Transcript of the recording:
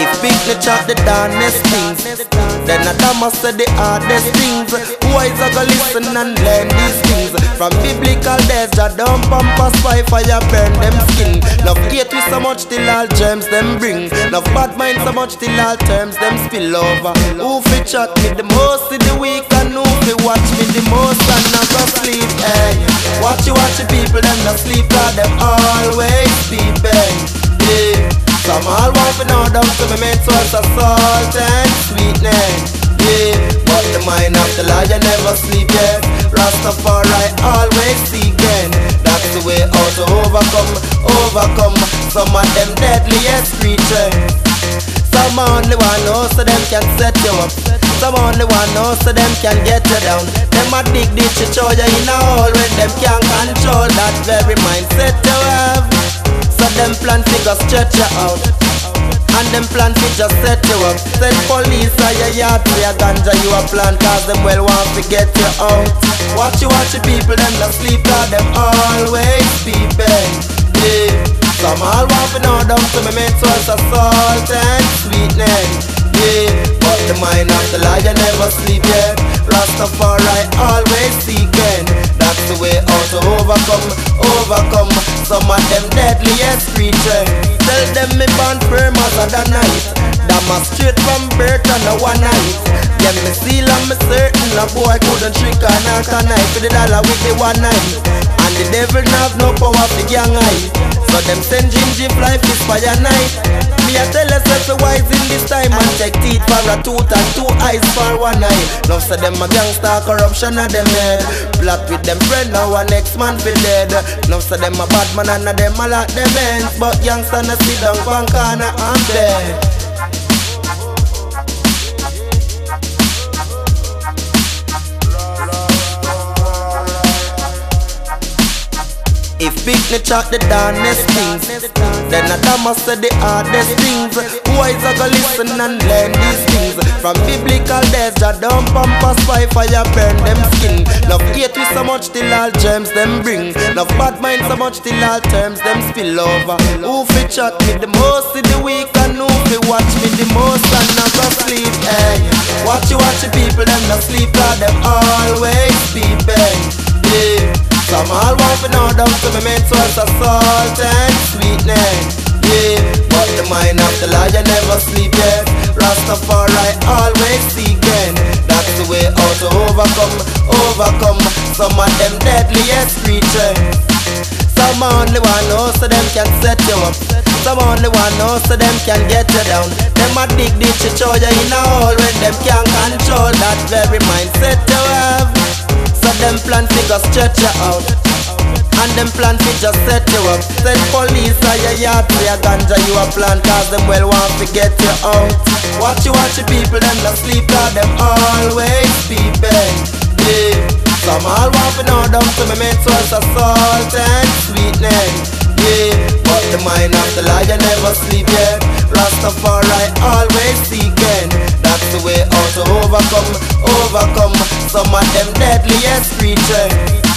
If picnic chat the darnest things, then a damas say the hardest things. Wise I go listen and learn these things. From biblical days, I don't pampas by fire burn them skin. Love hate with so much till all germs them bring. Love bad mind so much till all terms them spill over. Who fi chat me the most in the week and who fi watch me the most and not go sleep, eh? Watchy people them not sleep, cause them always sleeping, yeah. Some all want to know them to me mates was a salt and sweetness, yeah. But the mind of the lion never sleep, yes. Rastafari always seeking. That's the way how to overcome some of them deadliest creatures. Some only one know so them can set you up. Some only one know so them can get you down. Them a dig ditch you throw you in a hole when them can't control that very mindset you have. So them plan to just stretch you out, and them plan to just set you up. Set police at your yard for your ganja, you a plan, cause them well want to get you out. Watchy people them not sleep, cause them always sleeping, yeah. Some all want to know them to me mates was a salt and sweetness, yeah. But the mind of the lion never sleep yet. Rastafari always seeking. That's the way how to overcome some of them deadliest creatures. Tell them me born firm as a night. That my straight from birth and a one night. Yeah, me seal and me certain a boy couldn't trick and knock a knife for the dollar with the one night. And the devil have no power for gang eye. So them send Jim fly fish for your night. Me a tell us to wise in this time and take teeth for a tooth and two eyes for one eye. Now say them a gangster corruption a them head. Black with them friend now a next man be dead. Now say them a bad man and a them a lot them ends. But youngster no sit down one corner and dead. If picnic chat the darnest things, then a damas say the hardest things. Wise I go listen and learn these things. From biblical days, I don't pampas by fire burn them skin. Love hate with so much till all germs them bring. Love bad mind so much till all terms them spill over. Who fi chat me the most in the week and who fi watch me the most and not go sleep, eh? Watchy people them not sleep, cause them always sleeping, yeah. Some all want to know them to me mates was a salt and sweetness, yeah. But the mind of the lion never sleep, yes. Rastafari always seeking. That's the way how to overcome some of them deadliest creatures. Some only one know so them can set you up. Some only one know so them can get you down. Them a dig ditch you throw you in a hole when them can't control that very mindset you have. So them plan to just stretch you out, and them plan to just set you up. Send police at your yard for your ganja, you a plan, cause them well want to get you out. Watchy people them not sleep, cause them always sleeping, yeah. Some all want to know them to me mates was a salt and sweetness, yeah. But the mind of the lion never sleep yet. Rastafari always seeking. That's the way how to overcome some of them deadliest creatures.